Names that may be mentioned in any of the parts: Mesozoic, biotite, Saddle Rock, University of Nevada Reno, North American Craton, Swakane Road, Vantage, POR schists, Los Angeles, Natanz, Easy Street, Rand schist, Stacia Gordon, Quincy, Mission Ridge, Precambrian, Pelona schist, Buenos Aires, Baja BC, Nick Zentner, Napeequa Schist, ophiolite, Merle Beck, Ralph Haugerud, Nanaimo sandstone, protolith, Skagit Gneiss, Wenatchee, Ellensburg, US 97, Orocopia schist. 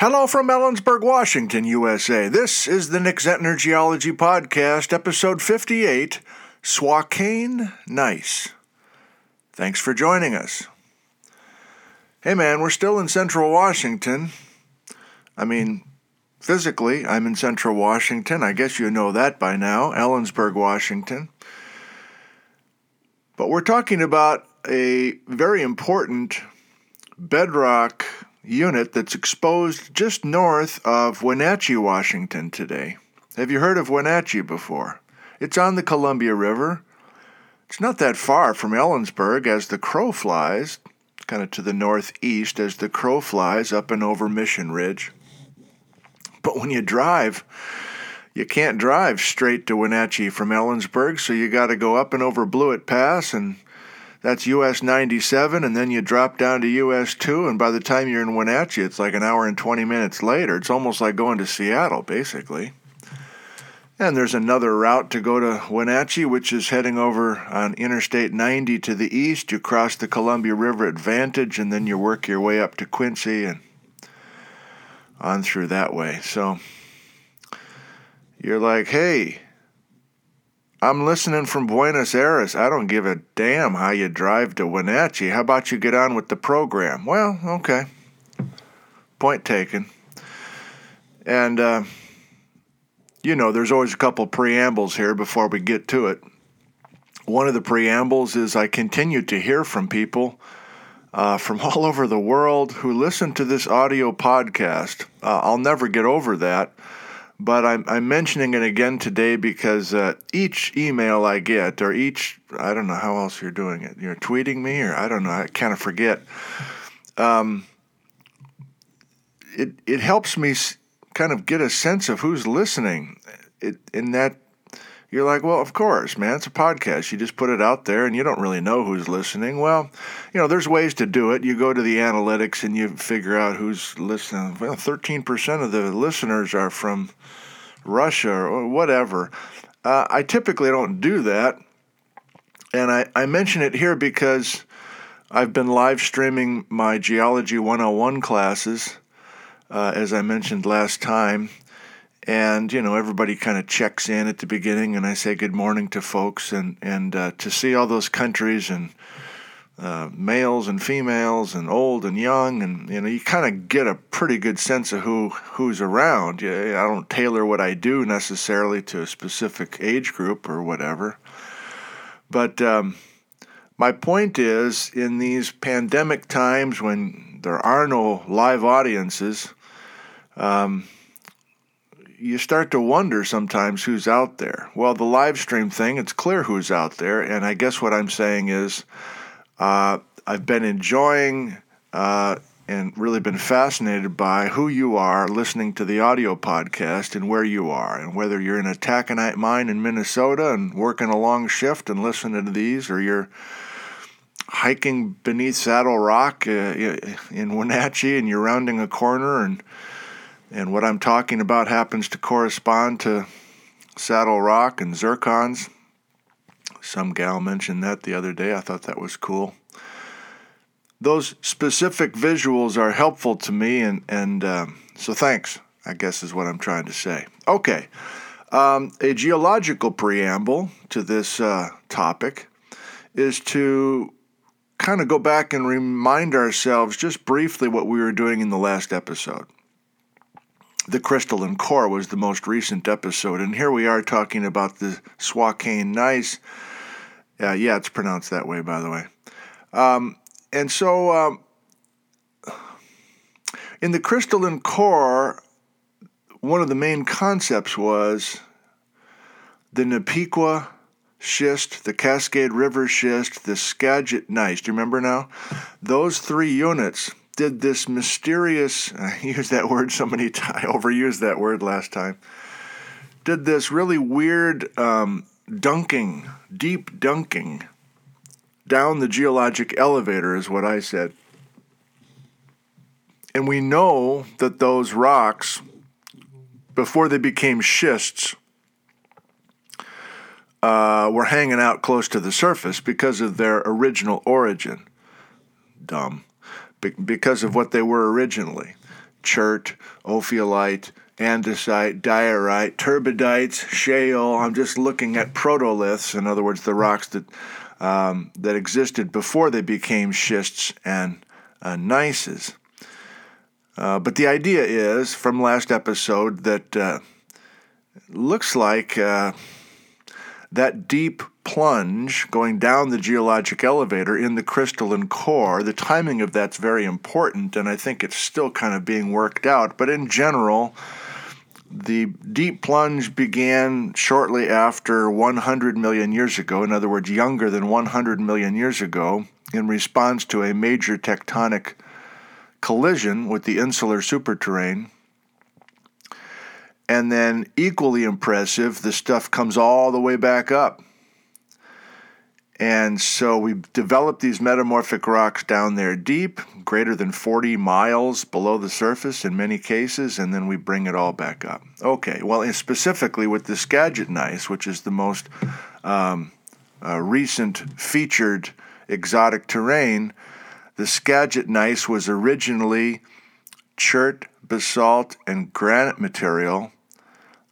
Hello from Ellensburg, Washington, USA. This is the Nick Zentner Geology Podcast, episode 58, Swakane Gneiss. Thanks for joining us. Hey man, we're still in central Washington. I mean, physically, I'm in central Washington. I guess you know that by now, Ellensburg, Washington. But we're talking about a very important bedrock unit that's exposed just north of Wenatchee, Washington today. Have you heard of Wenatchee before? It's on the Columbia River. It's not that far from Ellensburg as the crow flies, kind of to the northeast as the crow flies up and over Mission Ridge. But when you drive, you can't drive straight to Wenatchee from Ellensburg, so you got to go up and over Blewett Pass, and that's US 97, and then you drop down to US 2, and by the time you're in Wenatchee, it's like an hour and 20 minutes later. It's almost like going to Seattle, basically. And there's another route to go to Wenatchee, which is heading over on Interstate 90 to the east. You cross the Columbia River at Vantage, and then you work your way up to Quincy and on through that way. So you're like, hey, I'm listening from Buenos Aires. I don't give a damn how you drive to Wenatchee. How about you get on with the program? Well, okay. Point taken. And, you know, there's always a couple preambles here before we get to it. One of the preambles is I continue to hear from people from all over the world who listen to this audio podcast. I'll never get over that, but I'm mentioning it again today because each email I get, or each, I don't know how else you're doing it, you're tweeting me, or I don't know, I kind of forget. It helps me kind of get a sense of who's listening. In that, you're like, well, of course, man, it's a podcast. You just put it out there and you don't really know who's listening. Well, you know, there's ways to do it. You go to the analytics and you figure out who's listening. Well, 13% of the listeners are from Russia or whatever. I typically don't do that. And I mention it here because I've been live streaming my Geology 101 classes, as I mentioned last time, and, you know, everybody kind of checks in at the beginning, and I say good morning to folks, and to see all those countries, and males and females, and old and young, and, you know, you kind of get a pretty good sense of who's around. I don't tailor what I do necessarily to a specific age group or whatever, but my point is, in these pandemic times when there are no live audiences, you start to wonder sometimes who's out there. Well, the live stream thing, it's clear who's out there, and I guess what I'm saying is I've been enjoying and really been fascinated by who you are listening to the audio podcast and where you are, and whether you're in a taconite mine in Minnesota and working a long shift and listening to these, or you're hiking beneath Saddle Rock in Wenatchee and you're rounding a corner, and what I'm talking about happens to correspond to Saddle Rock and zircons. Some gal mentioned that the other day. I thought that was cool. Those specific visuals are helpful to me, and so thanks, I guess is what I'm trying to say. Okay, a geological preamble to this topic is to kind of go back and remind ourselves just briefly what we were doing in the last episode. The crystalline core was the most recent episode, and here we are talking about the Swakane Gneiss. Yeah, it's pronounced that way, by the way. And so in the crystalline core, one of the main concepts was the Napeequa Schist, the Cascade River Schist, the Skagit Gneiss. Do you remember now? Those three units did this mysterious, I used that word so many times, I overused that word last time, did this really weird dunking, deep dunking down the geologic elevator is what I said. And we know that those rocks, before they became schists, were hanging out close to the surface because of their original origin. Dumb. Because of what they were originally. chert, ophiolite, andesite, diorite, turbidites, shale. I'm just looking at protoliths, in other words, the rocks that that existed before they became schists and gneisses. But the idea is, from last episode, that looks like that deep plunge going down the geologic elevator in the crystalline core, the timing of that's very important, and I think it's still kind of being worked out. But in general, the deep plunge began shortly after 100 million years ago, in other words, younger than 100 million years ago, in response to a major tectonic collision with the insular superterrane. And then, equally impressive, the stuff comes all the way back up. And so we've developed these metamorphic rocks down there deep, greater than 40 miles below the surface in many cases, and then we bring it all back up. Okay, well, specifically with the Skagit Gneiss, which is the most recent featured exotic terrain, the Skagit Gneiss was originally chert, basalt, and granite material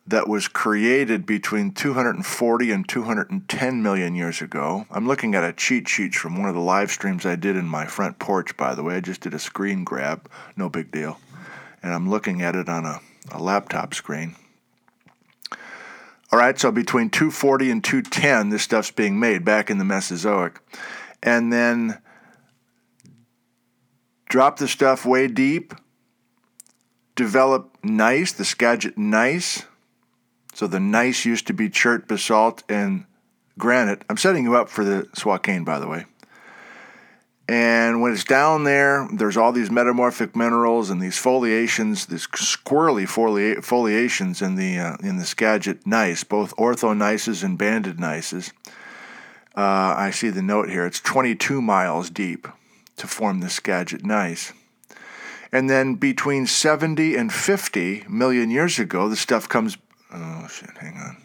that was created between 240 and 210 million years ago. I'm looking at a cheat sheet from one of the live streams I did in my front porch, by the way. I just did a screen grab, no big deal. And I'm looking at it on a laptop screen. All right, so between 240 and 210, this stuff's being made back in the Mesozoic. And then drop the stuff way deep, develop gneiss, the Skagit Gneiss. So the gneiss used to be chert, basalt, and granite. I'm setting you up for the Swakane, by the way. And when it's down there, there's all these metamorphic minerals and these foliations, these squirrely foliations in the Skagit Gneiss, both ortho-gneisses and banded gneisses. I see the note here. It's 22 miles deep to form the Skagit Gneiss. And then between 70 and 50 million years ago, the stuff comes... Oh, shit, hang on.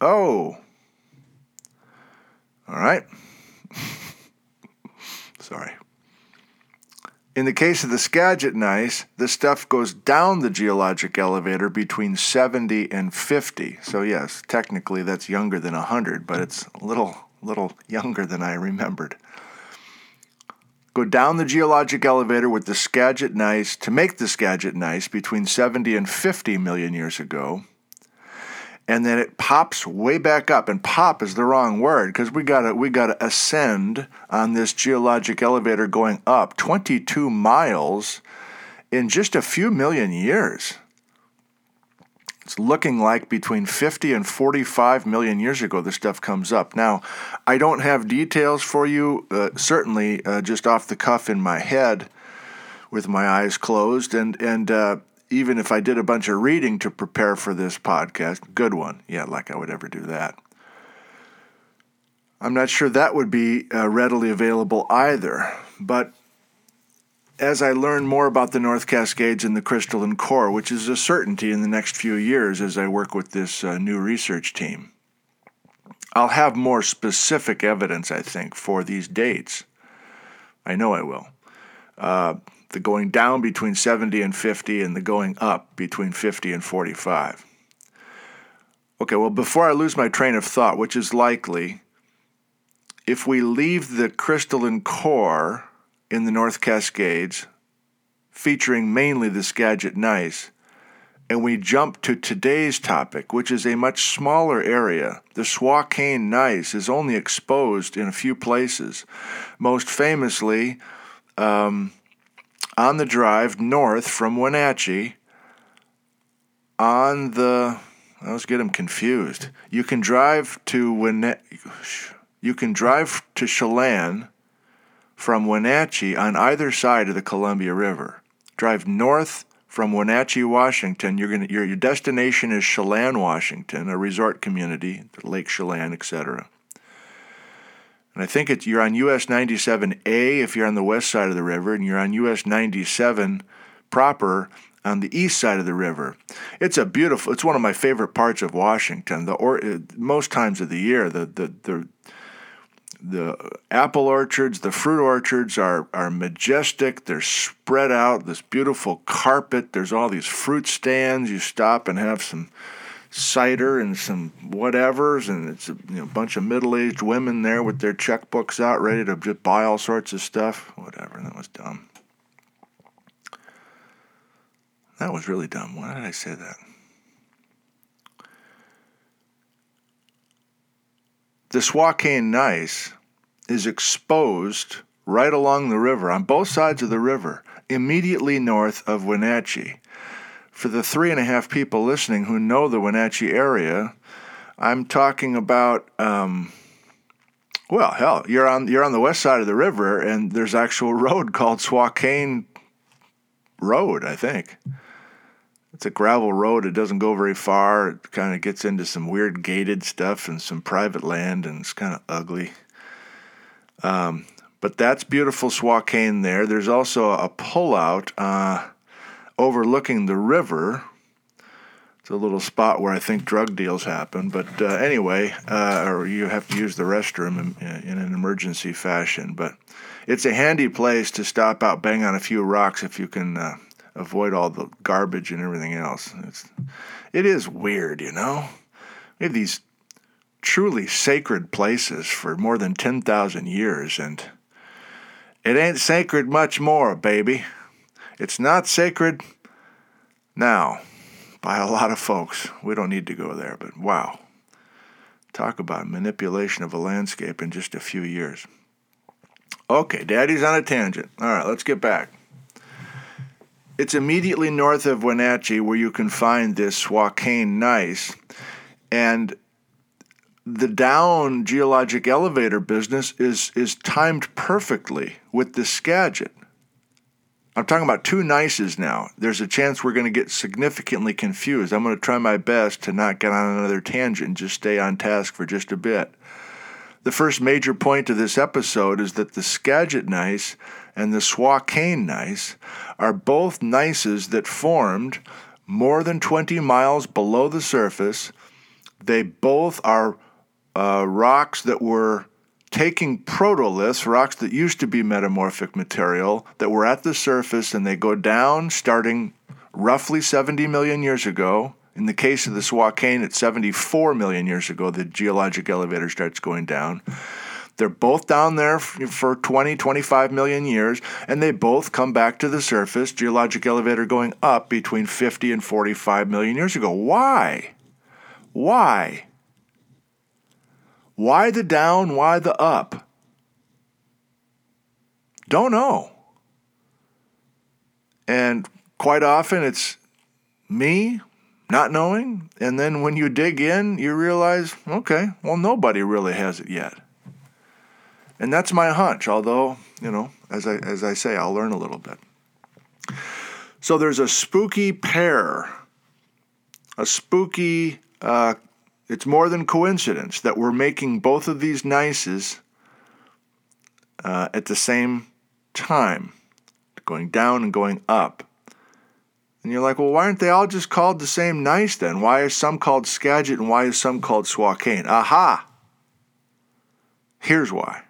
Oh! All right. Sorry. In the case of the Skagit Gneiss, the stuff goes down the geologic elevator between 70 and 50. So yes, technically that's younger than 100, but it's a little younger than I remembered. Go down the geologic elevator with the Skagit Gneiss to make the Skagit Gneiss between 70 and 50 million years ago. And then it pops way back up. And pop is the wrong word because we gotta ascend on this geologic elevator going up 22 miles in just a few million years. It's looking like between 50 and 45 million years ago, this stuff comes up. Now, I don't have details for you, certainly just off the cuff in my head with my eyes closed. And even if I did a bunch of reading to prepare for this podcast, good one. Yeah, like I would ever do that. I'm not sure that would be readily available either, but... As I learn more about the North Cascades and the crystalline core, which is a certainty in the next few years as I work with this new research team, I'll have more specific evidence, I think, for these dates. I know I will. The going down between 70 and 50 and the going up between 50 and 45. Okay, well, before I lose my train of thought, which is likely, if we leave the crystalline core... in the North Cascades, featuring mainly the Skagit Gneiss, and we jump to today's topic, which is a much smaller area. The Swakane Gneiss is only exposed in a few places, most famously on the drive north from Wenatchee on the... I always get them confused. You can drive to Chelan from Wenatchee on either side of the Columbia River. Drive north from Wenatchee, Washington. Your destination is Chelan, Washington, a resort community, Lake Chelan, etc. And I think you're on US 97A if you're on the west side of the river, and you're on US 97 proper on the east side of the river. It's one of my favorite parts of Washington. Most times of the year, the The apple orchards, the fruit orchards are majestic. They're spread out, this beautiful carpet. There's all these fruit stands. You stop and have some cider and some whatevers, and it's a bunch of middle-aged women there with their checkbooks out ready to just buy all sorts of stuff. Whatever, that was dumb. That was really dumb. Why did I say that? The Swakane Gneiss is exposed right along the river, on both sides of the river, immediately north of Wenatchee. For the 3.5 people listening who know the Wenatchee area, I'm talking about, you're on the west side of the river, and there's actual road called Swakane Road, I think. It's a gravel road. It doesn't go very far. It kind of gets into some weird gated stuff and some private land, and it's kind of ugly. But that's beautiful Swakane there. There's also a pullout overlooking the river. It's a little spot where I think drug deals happen. But anyway, or you have to use the restroom in an emergency fashion. But it's a handy place to stop out, bang on a few rocks if you can... Avoid all the garbage and everything else. It is weird, We have these truly sacred places for more than 10,000 years, and it ain't sacred much more, baby. It's not sacred now by a lot of folks. We don't need to go there, but wow. Talk about manipulation of a landscape in just a few years. Okay, Daddy's on a tangent. All right, let's get back. It's immediately north of Wenatchee where you can find this Swakane Gneiss, and the down geologic elevator business is timed perfectly with the Skagit. I'm talking about two Gneisses now. There's a chance we're going to get significantly confused. I'm going to try my best to not get on another tangent, just stay on task for just a bit. The first major point of this episode is that the Skagit Gneiss and the Swakane Gneiss are both gneisses that formed more than 20 miles below the surface. They both are rocks that were taking protoliths, rocks that used to be metamorphic material, that were at the surface, and they go down starting roughly 70 million years ago. In the case of the Swakane, it's 74 million years ago, the geologic elevator starts going down. They're both down there for 20, 25 million years, and they both come back to the surface, geologic elevator going up between 50 and 45 million years ago. Why? Why? Why the down? Why the up? Don't know. And quite often it's me not knowing, and then when you dig in, you realize, okay, well, nobody really has it yet. And that's my hunch, although, as I say, I'll learn a little bit. So there's a spooky pair, it's more than coincidence that we're making both of these gneisses at the same time, going down and going up. And you're like, well, why aren't they all just called the same gneiss then? Why is some called Skagit and why is some called Swakane? Aha! Here's why.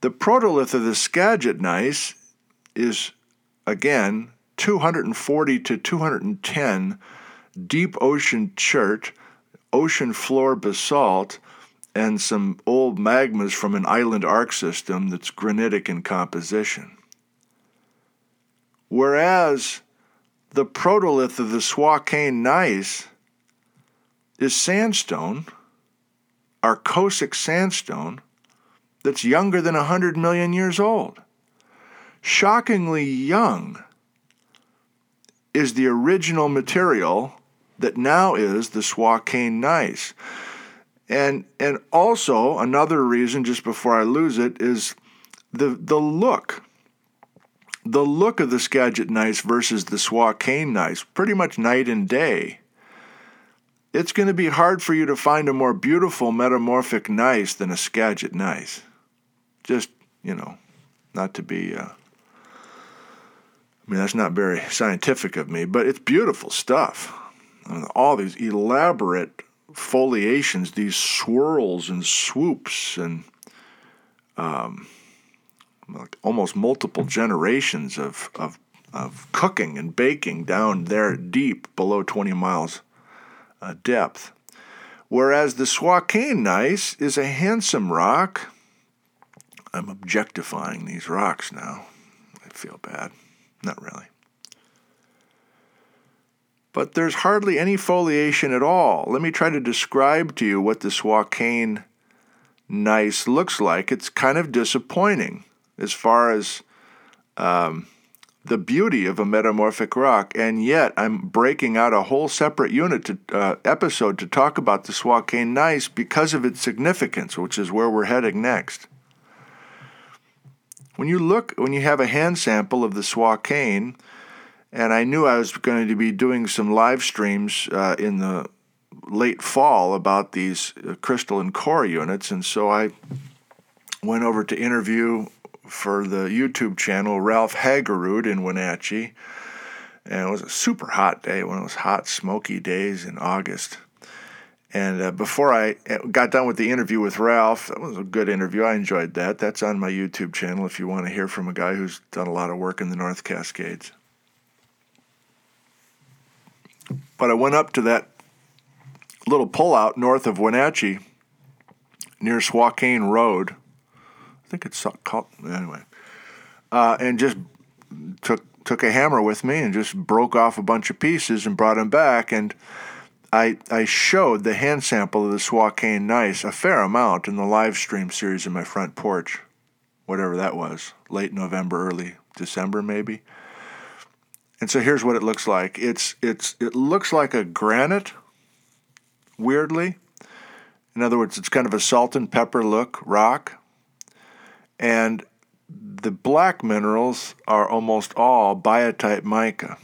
The protolith of the Skagit Gneiss is, again, 240 to 210 deep ocean chert, ocean floor basalt, and some old magmas from an island arc system that's granitic in composition. Whereas the protolith of the Swakane Gneiss is sandstone, arcosic sandstone, that's younger than 100 million years old. Shockingly young is the original material that now is the Swakane Gneiss. And also, another reason, just before I lose it, is the look. The look of the Skagit Gneiss versus the Swakane Gneiss, pretty much night and day. It's going to be hard for you to find a more beautiful metamorphic gneiss than a Skagit Gneiss. Just, not to be... that's not very scientific of me, but it's beautiful stuff. All these elaborate foliations, these swirls and swoops and like almost multiple generations of cooking and baking down there deep below 20 miles depth. Whereas the Swakane Gneiss is a handsome rock. I'm objectifying these rocks now. I feel bad. Not really. But there's hardly any foliation at all. Let me try to describe to you what the Swakane Gneiss looks like. It's kind of disappointing as far as the beauty of a metamorphic rock, and yet I'm breaking out a whole separate unit to, episode to talk about the Swakane Gneiss because of its significance, which is where we're heading next. When you have a hand sample of the Swakane, and I knew I was going to be doing some live streams in the late fall about these crystalline core units, and so I went over to interview for the YouTube channel Ralph Haugerud in Wenatchee, and it was a super hot day, one of those hot, smoky days in August. And before I got done with the interview with Ralph, that was a good interview. I enjoyed that. That's on my YouTube channel if you want to hear from a guy who's done a lot of work in the North Cascades. But I went up to that little pullout north of Wenatchee near Swakane Road. I think it's called, anyway. And just took a hammer with me and just broke off a bunch of pieces and brought them back. And I showed the hand sample of the Swakane Gneiss a fair amount in the live stream series in my front porch, whatever that was, late November, early December maybe. And so here's what it looks like. It looks like a granite, weirdly. In other words, it's kind of a salt and pepper look rock. And the black minerals are almost all biotite mica,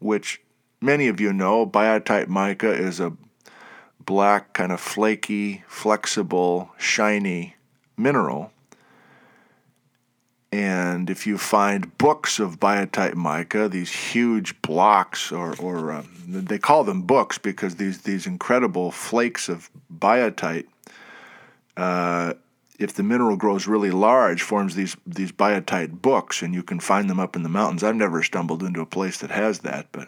which many of you know, biotite mica is a black, kind of flaky, flexible, shiny mineral. And if you find books of biotite mica, these huge blocks, or they call them books because these incredible flakes of biotite, if the mineral grows really large, forms these biotite books, and you can find them up in the mountains. I've never stumbled into a place that has that, but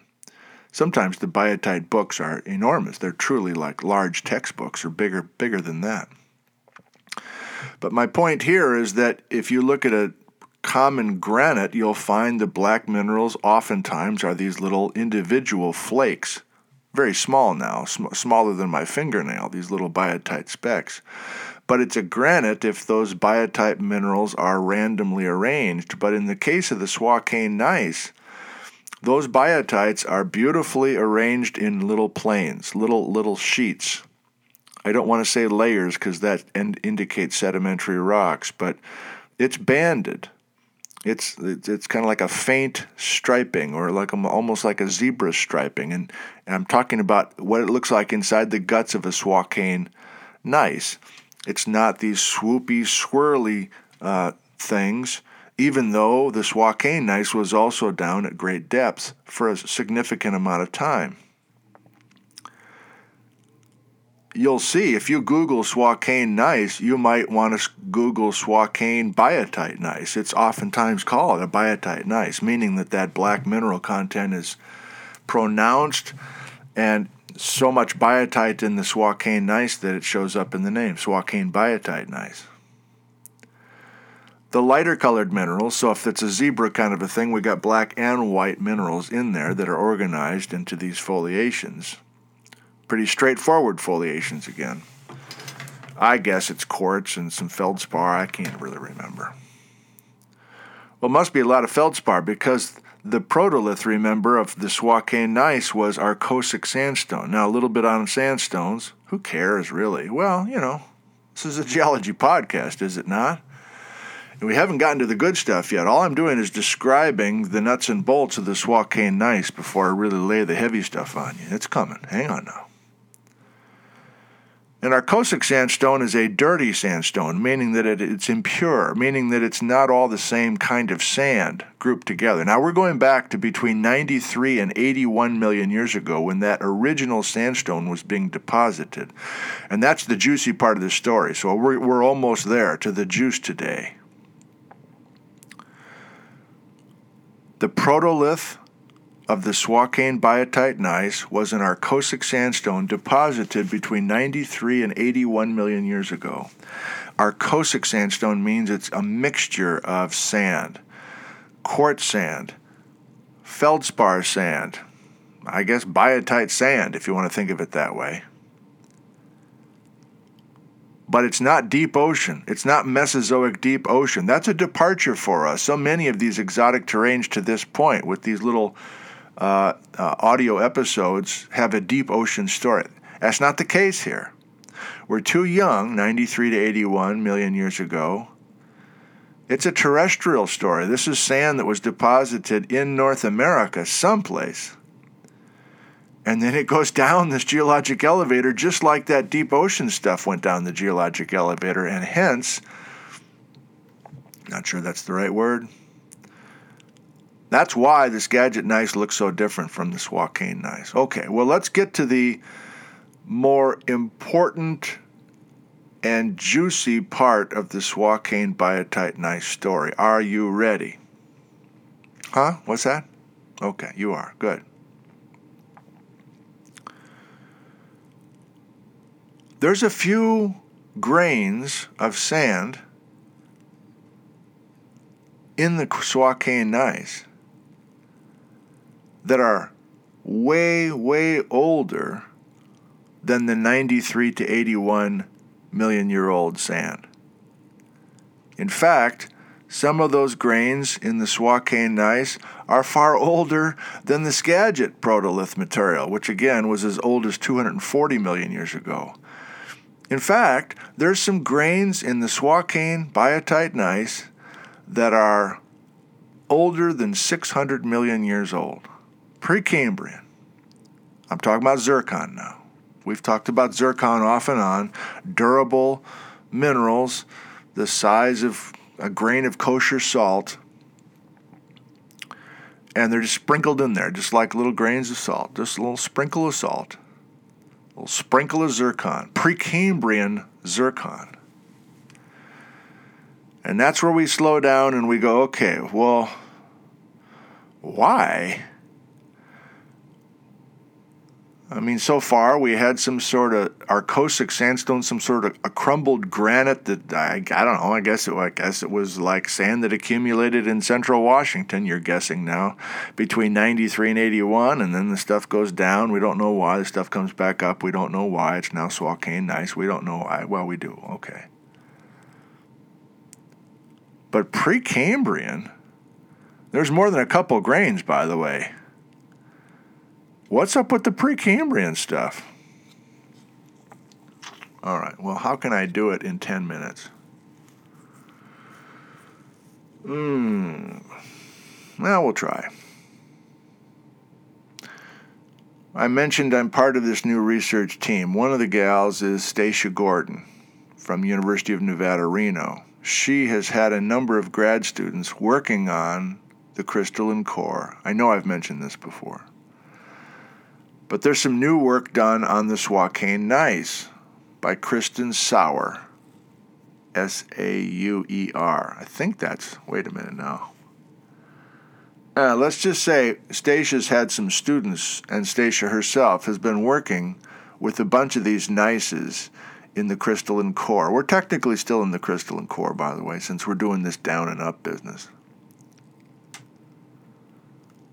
sometimes the biotite books are enormous. They're truly like large textbooks or bigger than that. But my point here is that if you look at a common granite, you'll find the black minerals oftentimes are these little individual flakes, very small now, smaller than my fingernail, these little biotite specks. But it's a granite if those biotite minerals are randomly arranged. But in the case of the Swakane Gneiss, those biotites are beautifully arranged in little planes, little sheets. I don't want to say layers because that indicates sedimentary rocks, but it's banded. It's kind of like a faint striping, or like almost like a zebra striping, and I'm talking about what it looks like inside the guts of a Swakane Gneiss. It's not these swoopy, swirly things, even though the Swakane Gneiss was also down at great depths for a significant amount of time. You'll see, if you Google Swakane Gneiss, you might want to Google Swakane biotite gneiss. It's oftentimes called a biotite gneiss, meaning that black mineral content is pronounced, and so much biotite in the Swakane Gneiss that it shows up in the name, Swakane biotite gneiss. The lighter colored minerals, so if it's a zebra kind of a thing, we got black and white minerals in there that are organized into these foliations. Pretty straightforward foliations again. I guess it's quartz and some feldspar. I can't really remember. Well, it must be a lot of feldspar because the protolith, remember, of the Swakane Gneiss was arcosic sandstone. Now, a little bit on sandstones. Who cares, really? Well, you know, this is a geology podcast, is it not? And we haven't gotten to the good stuff yet. All I'm doing is describing the nuts and bolts of the Swakane Gneiss before I really lay the heavy stuff on you. It's coming. Hang on now. And our Cossack sandstone is a dirty sandstone, meaning that it's impure, meaning that it's not all the same kind of sand grouped together. Now, we're going back to between 93 and 81 million years ago when that original sandstone was being deposited. And that's the juicy part of the story. So we're almost there to the juice today. The protolith of the Swakane biotite gneiss was an Arcosic sandstone deposited between 93 and 81 million years ago. Arcosic sandstone means it's a mixture of sand, quartz sand, feldspar sand, I guess biotite sand if you want to think of it that way. But it's not deep ocean. It's not Mesozoic deep ocean. That's a departure for us. So many of these exotic terrains to this point with these little audio episodes have a deep ocean story. That's not the case here. We're too young, 93 to 81 million years ago. It's a terrestrial story. This is sand that was deposited in North America someplace. And then it goes down this geologic elevator just like that deep ocean stuff went down the geologic elevator. And hence, not sure that's the right word, that's why the Skagit Gneiss looks so different from the Swakane Gneiss. Okay, well, let's get to the more important and juicy part of the Swakane biotite gneiss story. Are you ready? Huh? What's that? Okay, you are. Good. There's a few grains of sand in the Swakane gneiss that are way, way older than the 93 to 81 million year old sand. In fact, some of those grains in the Swakane gneiss are far older than the Skagit protolith material, which again was as old as 240 million years ago. In fact, there's some grains in the Swakane biotite gneiss that are older than 600 million years old, Precambrian. I'm talking about zircon now. We've talked about zircon off and on, durable minerals the size of a grain of kosher salt, and they're just sprinkled in there, just like little grains of salt, just a little sprinkle of salt. A sprinkle of zircon, Precambrian zircon. And that's where we slow down and we go, okay, well, why? I mean, so far we had some sort of Arcosic sandstone, some sort of a crumbled granite that, I don't know, I guess it was like sand that accumulated in central Washington, you're guessing now, between 93 and 81, and then the stuff goes down. We don't know why. The stuff comes back up. We don't know why. It's now Swakane Gneiss. We don't know why. Well, we do. Okay. But Precambrian, there's more than a couple grains, by the way. What's up with the Precambrian stuff? All right, well, how can I do it in 10 minutes? Well, we'll try. I mentioned I'm part of this new research team. One of the gals is Stacia Gordon from University of Nevada, Reno. She has had a number of grad students working on the crystalline core. I know I've mentioned this before. But there's some new work done on the Swakane Gneiss by Kristen Sauer, S-A-U-E-R. I think that's, wait a minute now. Let's just say Stacia's had some students, and Stacia herself has been working with a bunch of these gneisses in the crystalline core. We're technically still in the crystalline core, by the way, since we're doing this down and up business.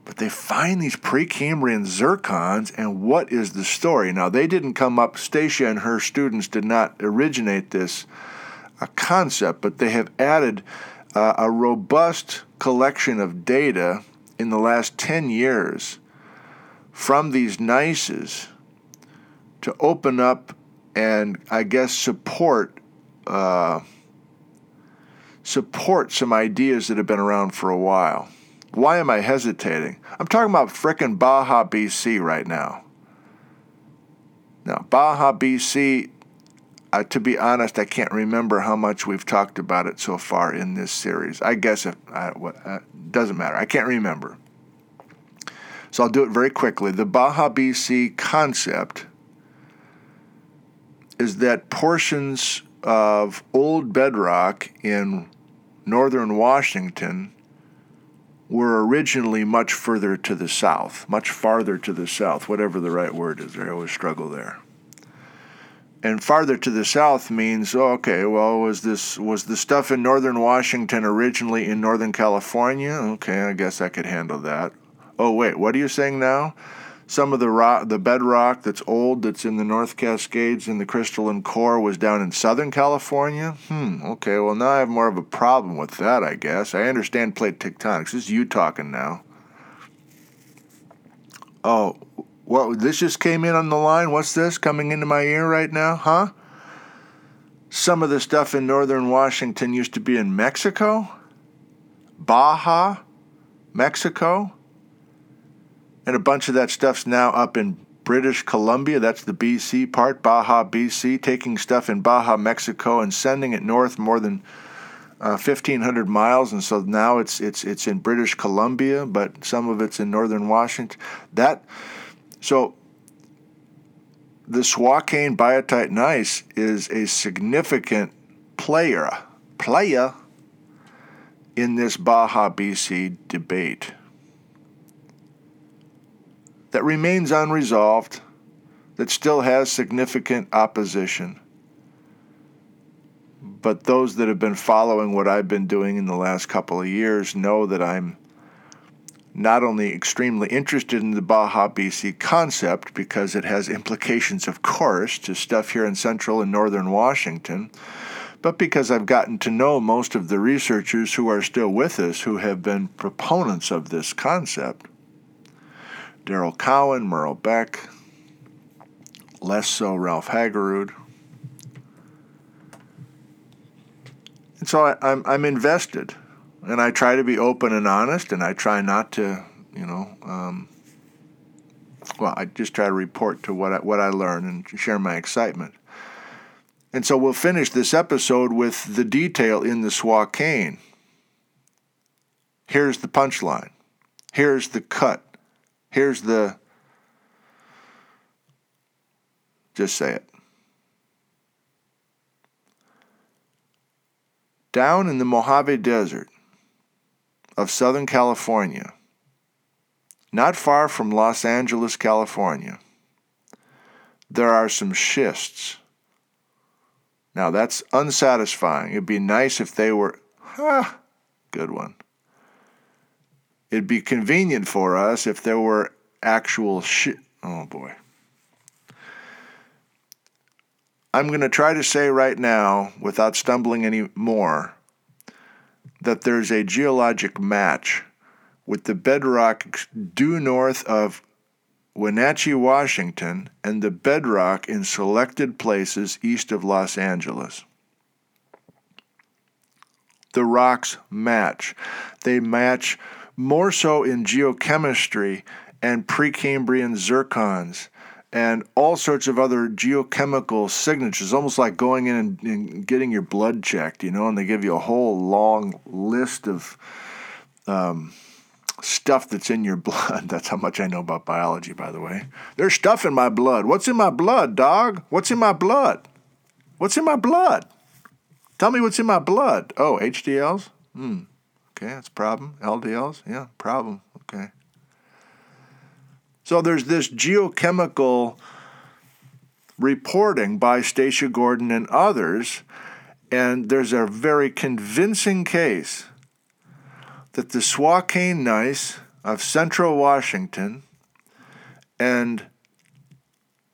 But they find these Precambrian zircons, and what is the story? Now, they didn't come up, Stacia and her students did not originate this concept, but they have added a robust collection of data in the last 10 years from these gneisses to open up and, I guess, support some ideas that have been around for a while. Why am I hesitating? I'm talking about frickin' Baja BC right now. Now, Baja BC To be honest, I can't remember how much we've talked about it so far in this series. I guess it doesn't matter. I can't remember. So I'll do it very quickly. The Baja BC concept is that portions of old bedrock in northern Washington were originally much further to the south, much farther to the south, whatever the right word is. I always struggle there. And farther to the south means, was the stuff in northern Washington originally in northern California? Okay, I guess I could handle that. Oh, wait, what are you saying now? Some of the bedrock that's old, that's in the North Cascades in the crystalline core, was down in Southern California? Okay, well, now I have more of a problem with that, I guess. I understand plate tectonics. This is you talking now. Oh, well, this just came in on the line? What's this coming into my ear right now? Huh? Some of the stuff in northern Washington used to be in Mexico? Baja? Mexico? And a bunch of that stuff's now up in British Columbia. That's the BC part, Baja BC, taking stuff in Baja, Mexico, and sending it north more than 1,500 miles. And so now it's in British Columbia, but some of it's in northern Washington. So the Swakane Biotite Gneiss is a significant player in this Baja BC debate that remains unresolved, that still has significant opposition. But those that have been following what I've been doing in the last couple of years know that I'm not only extremely interested in the Baja BC concept, because it has implications, of course, to stuff here in central and northern Washington, but because I've gotten to know most of the researchers who are still with us who have been proponents of this concept. Daryl Cowan, Merle Beck, less so Ralph Haugerud. And so I'm invested, and I try to be open and honest, and I try not to, I just try to report to what I learn and share my excitement. And so we'll finish this episode with the detail in the Swakane. Here's the punchline. Here's the cut. Here's the, just say it. Down in the Mojave Desert of Southern California, not far from Los Angeles, California, there are some schists. Now that's unsatisfying. It'd be nice if they were, good one. It'd be convenient for us if there were actual shit. Oh, boy. I'm going to try to say right now, without stumbling any more, that there's a geologic match with the bedrock due north of Wenatchee, Washington, and the bedrock in selected places east of Los Angeles. The rocks match. They match more so in geochemistry and Precambrian zircons and all sorts of other geochemical signatures, almost like going in and getting your blood checked, and they give you a whole long list of stuff that's in your blood. That's how much I know about biology, by the way. There's stuff in my blood. What's in my blood, dog? What's in my blood? What's in my blood? Tell me what's in my blood. Oh, HDLs? Okay, that's a problem. LDLs? Yeah, problem. Okay. So there's this geochemical reporting by Stacia Gordon and others, and there's a very convincing case that the Swakane Gneiss of central Washington and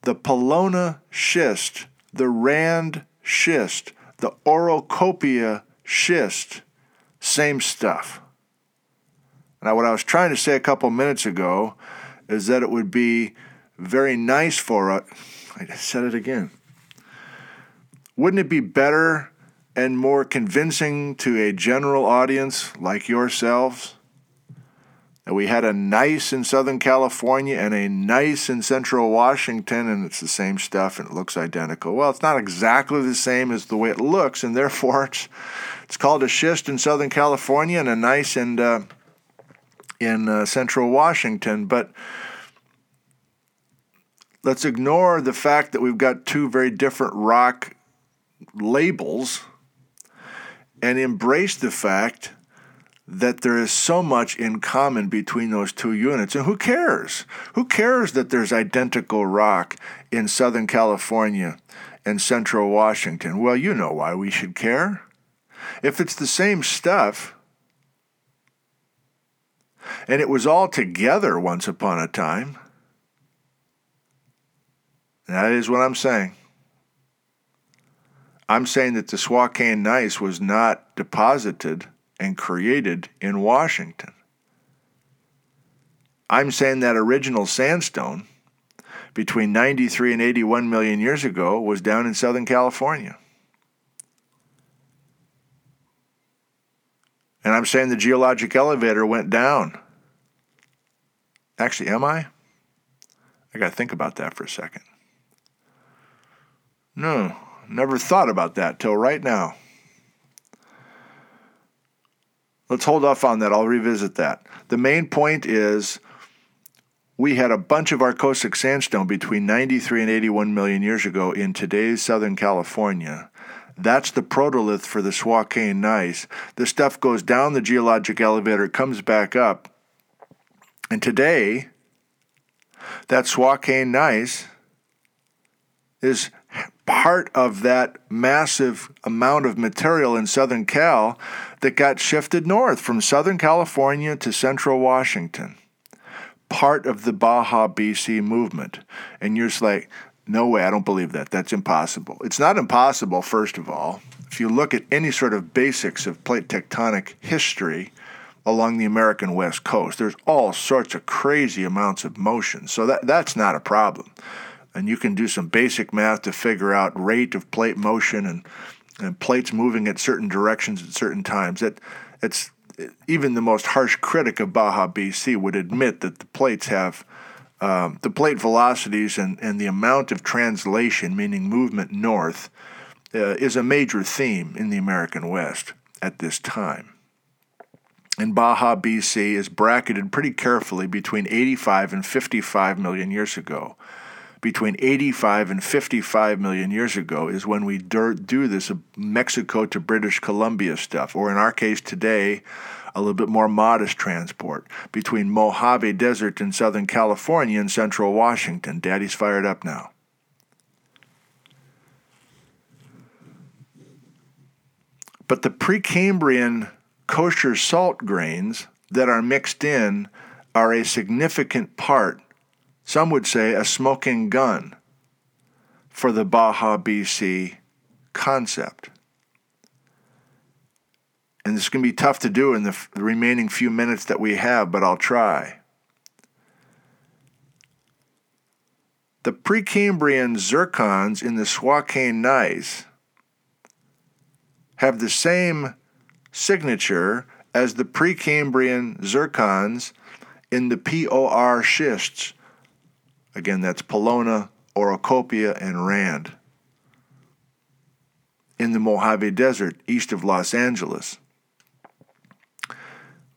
the Pelona schist, the Rand schist, the Orocopia schist, same stuff. Now, what I was trying to say a couple minutes ago is that it would be very nice for us. I just said it again. Wouldn't it be better and more convincing to a general audience like yourselves And we had a gneiss in Southern California and a gneiss in Central Washington, and it's the same stuff and it looks identical. Well, it's not exactly the same as the way it looks, and therefore it's called a schist in Southern California and a gneiss in Central Washington. But let's ignore the fact that we've got two very different rock labels and embrace the fact that there is so much in common between those two units. And who cares? Who cares that there's identical rock in Southern California and Central Washington? Well, you know why we should care. If it's the same stuff, and it was all together once upon a time, that is what I'm saying. I'm saying that the Swakane Gneiss was not deposited and created in Washington. I'm saying that original sandstone between 93 and 81 million years ago was down in Southern California. And I'm saying the geologic elevator went down. Actually, am I? I got to think about that for a second. No, never thought about that till right now. Let's hold off on that. I'll revisit that. The main point is we had a bunch of Arcosic sandstone between 93 and 81 million years ago in today's Southern California. That's the protolith for the Swakane Gneiss. This stuff goes down the geologic elevator, comes back up. And today, that Swakane Gneiss is part of that massive amount of material in Southern Cal that got shifted north from Southern California to Central Washington, part of the Baja BC movement. And you're just like, no way, I don't believe that. That's impossible. It's not impossible, first of all. If you look at any sort of basics of plate tectonic history along the American West Coast, there's all sorts of crazy amounts of motion. So that's not a problem. And you can do some basic math to figure out rate of plate motion and plates moving at certain directions at certain times. It's even the most harsh critic of Baja BC would admit that the plates have the plate velocities and the amount of translation, meaning movement north, is a major theme in the American West at this time. And Baja BC is bracketed pretty carefully between 85 and 55 million years ago. Between 85 and 55 million years ago is when we do this Mexico to British Columbia stuff, or in our case today, a little bit more modest transport between Mojave Desert in Southern California and Central Washington. Daddy's fired up now. But the Precambrian kosher salt grains that are mixed in are a significant part, some would say a smoking gun, for the Baja BC concept. And this is going to be tough to do in the remaining few minutes that we have, but I'll try. The Precambrian zircons in the Swakane Gneiss have the same signature as the Precambrian zircons in the POR schists. Again, that's Pelona, Orocopia, and Rand in the Mojave Desert east of Los Angeles.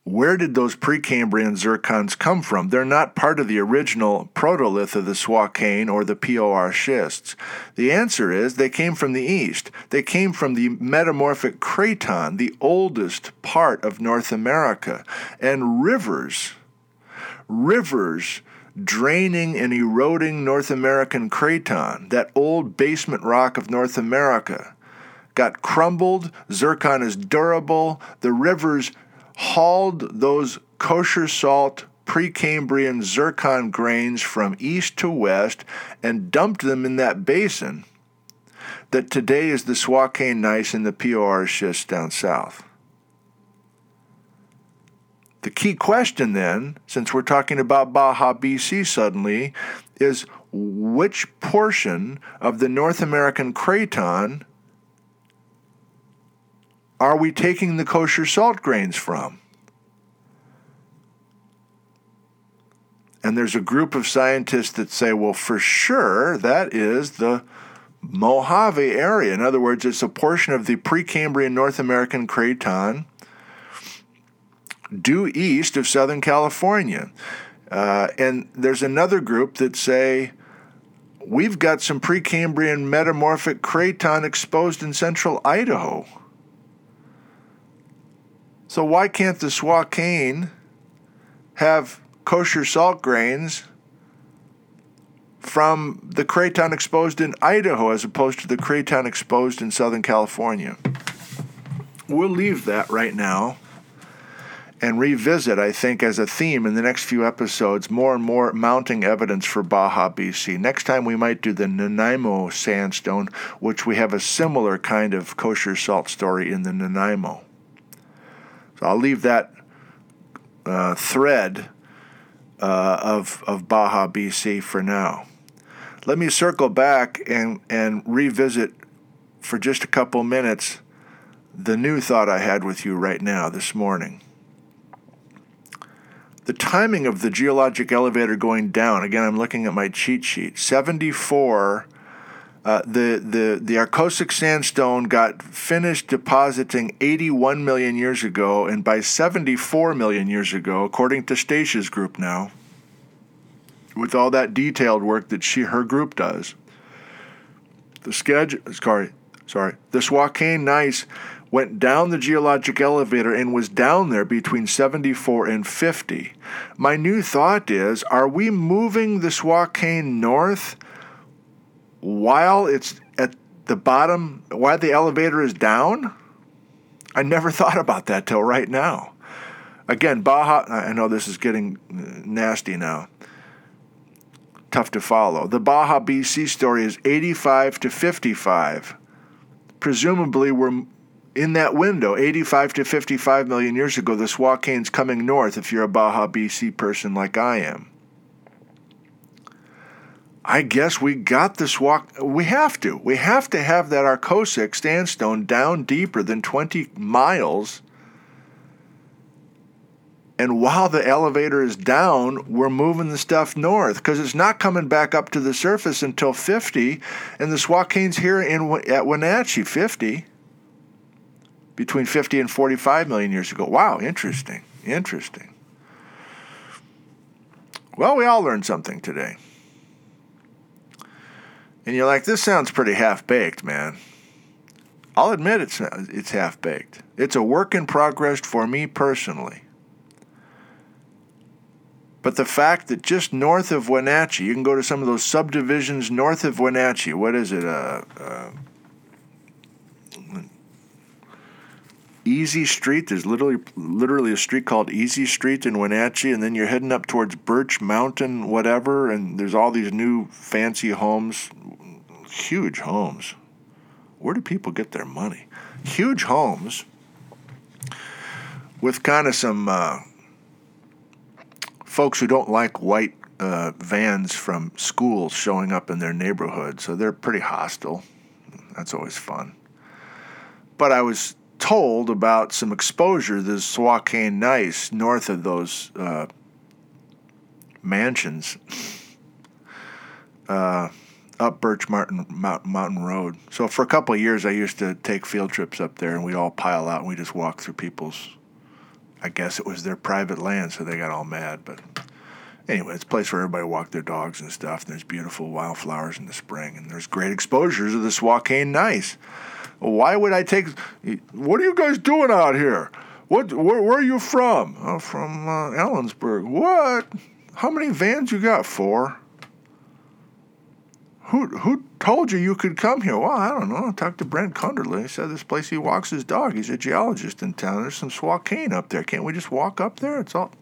Where did those Precambrian zircons come from? They're not part of the original protolith of the Swakane or the POR schists. The answer is they came from the east. They came from the metamorphic Craton, the oldest part of North America, and rivers draining and eroding North American Craton, that old basement rock of North America, got crumbled. Zircon is durable. The rivers hauled those kosher salt Precambrian zircon grains from east to west and dumped them in that basin that today is the Swakane Gneiss and the POR schist down south. The key question then, since we're talking about Baja BC suddenly, is which portion of the North American Craton are we taking the kosher salt grains from? And there's a group of scientists that say, well, for sure, that is the Mojave area. In other words, it's a portion of the Precambrian North American Craton due east of Southern California. And there's another group that say, we've got some Precambrian metamorphic craton exposed in central Idaho. So why can't the Swakane have kosher salt grains from the craton exposed in Idaho as opposed to the craton exposed in Southern California? We'll leave that right now and revisit, I think, as a theme in the next few episodes, more and more mounting evidence for Baja BC. Next time we might do the Nanaimo sandstone, which we have a similar kind of kosher salt story in the Nanaimo. So I'll leave that thread of Baja BC for now. Let me circle back and revisit for just a couple minutes the new thought I had with you right now this morning. The timing of the geologic elevator going down, again, I'm looking at my cheat sheet, 74, the Arcosic sandstone got finished depositing 81 million years ago, and by 74 million years ago, according to Stacia's group now, with all that detailed work that her group does, the Swakane Gneiss went down the geologic elevator and was down there between 74 and 50. My new thought is, are we moving the Swakane north while it's at the bottom, while the elevator is down? I never thought about that till right now. Again, I know this is getting nasty now. Tough to follow. The Baja BC story is 85 to 55. Presumably we're in that window, 85 to 55 million years ago, the Swakane's coming north if you're a Baja BC person like I am. I guess we got the we have to. We have to have that Arcosic sandstone down deeper than 20 miles. And while the elevator is down, we're moving the stuff north because it's not coming back up to the surface until 50. And the Swakane's here at Wenatchee, 50. Between 50 and 45 million years ago. Wow, interesting. Well, we all learned something today. And you're like, this sounds pretty half-baked, man. I'll admit it's half-baked. It's a work in progress for me personally. But the fact that just north of Wenatchee, you can go to some of those subdivisions north of Wenatchee. What is it? Easy Street. There's literally a street called Easy Street in Wenatchee, and then you're heading up towards Birch Mountain, whatever, and there's all these new fancy homes, huge homes. Where do people get their money? Huge homes with kind of some folks who don't like white vans from schools showing up in their neighborhood, so they're pretty hostile. That's always fun. But I was told about some exposure to the Swakane Gneiss north of those mansions up Birch Mountain Road. So for a couple of years, I used to take field trips up there, and we'd all pile out, and we just walk through people's, I guess it was their private land, so they got all mad. But anyway, it's a place where everybody walked their dogs and stuff, and there's beautiful wildflowers in the spring, and there's great exposures of the Swakane Gneiss. Why would I take? What are you guys doing out here? Where are you from? Oh, from Ellensburg. What? How many vans you got? 4. Who told you could come here? Well, I don't know. I talked to Brent Cunderly. He said this place he walks his dog. He's a geologist in town. There's some Swakane up there. Can't we just walk up there? It's all.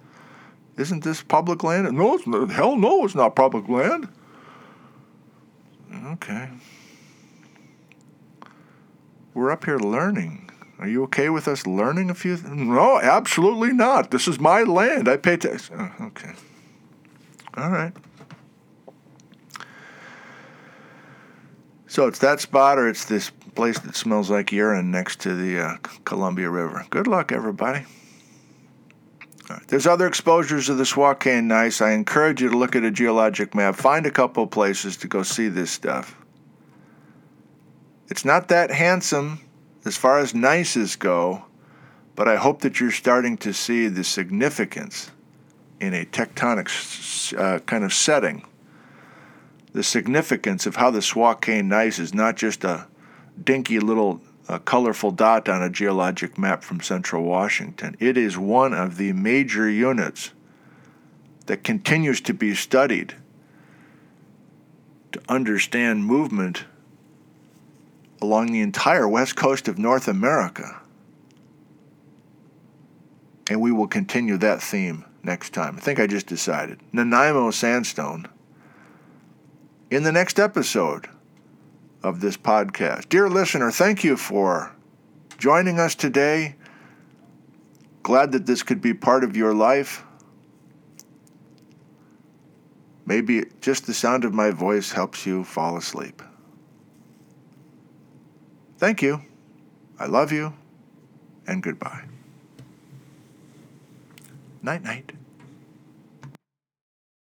Isn't this public land? No, it's not. Hell no, it's not public land. Okay. We're up here learning. Are you okay with us learning a few things? No, absolutely not. This is my land. I pay tax. Oh, okay. All right. So it's that spot or it's this place that smells like urine next to the Columbia River. Good luck, everybody. All right. There's other exposures of the Swakane Gneiss. I encourage you to look at a geologic map. Find a couple places to go see this stuff. It's not that handsome as far as gneisses go, but I hope that you're starting to see the significance in a tectonic kind of setting. The significance of how the Swakane Gneiss is not just a dinky little colorful dot on a geologic map from central Washington. It is one of the major units that continues to be studied to understand movement along the entire west coast of North America. And we will continue that theme next time. I think I just decided. Nanaimo sandstone. In the next episode of this podcast. Dear listener, thank you for joining us today. Glad that this could be part of your life. Maybe just the sound of my voice helps you fall asleep. Thank you. I love you. And goodbye. Night-night.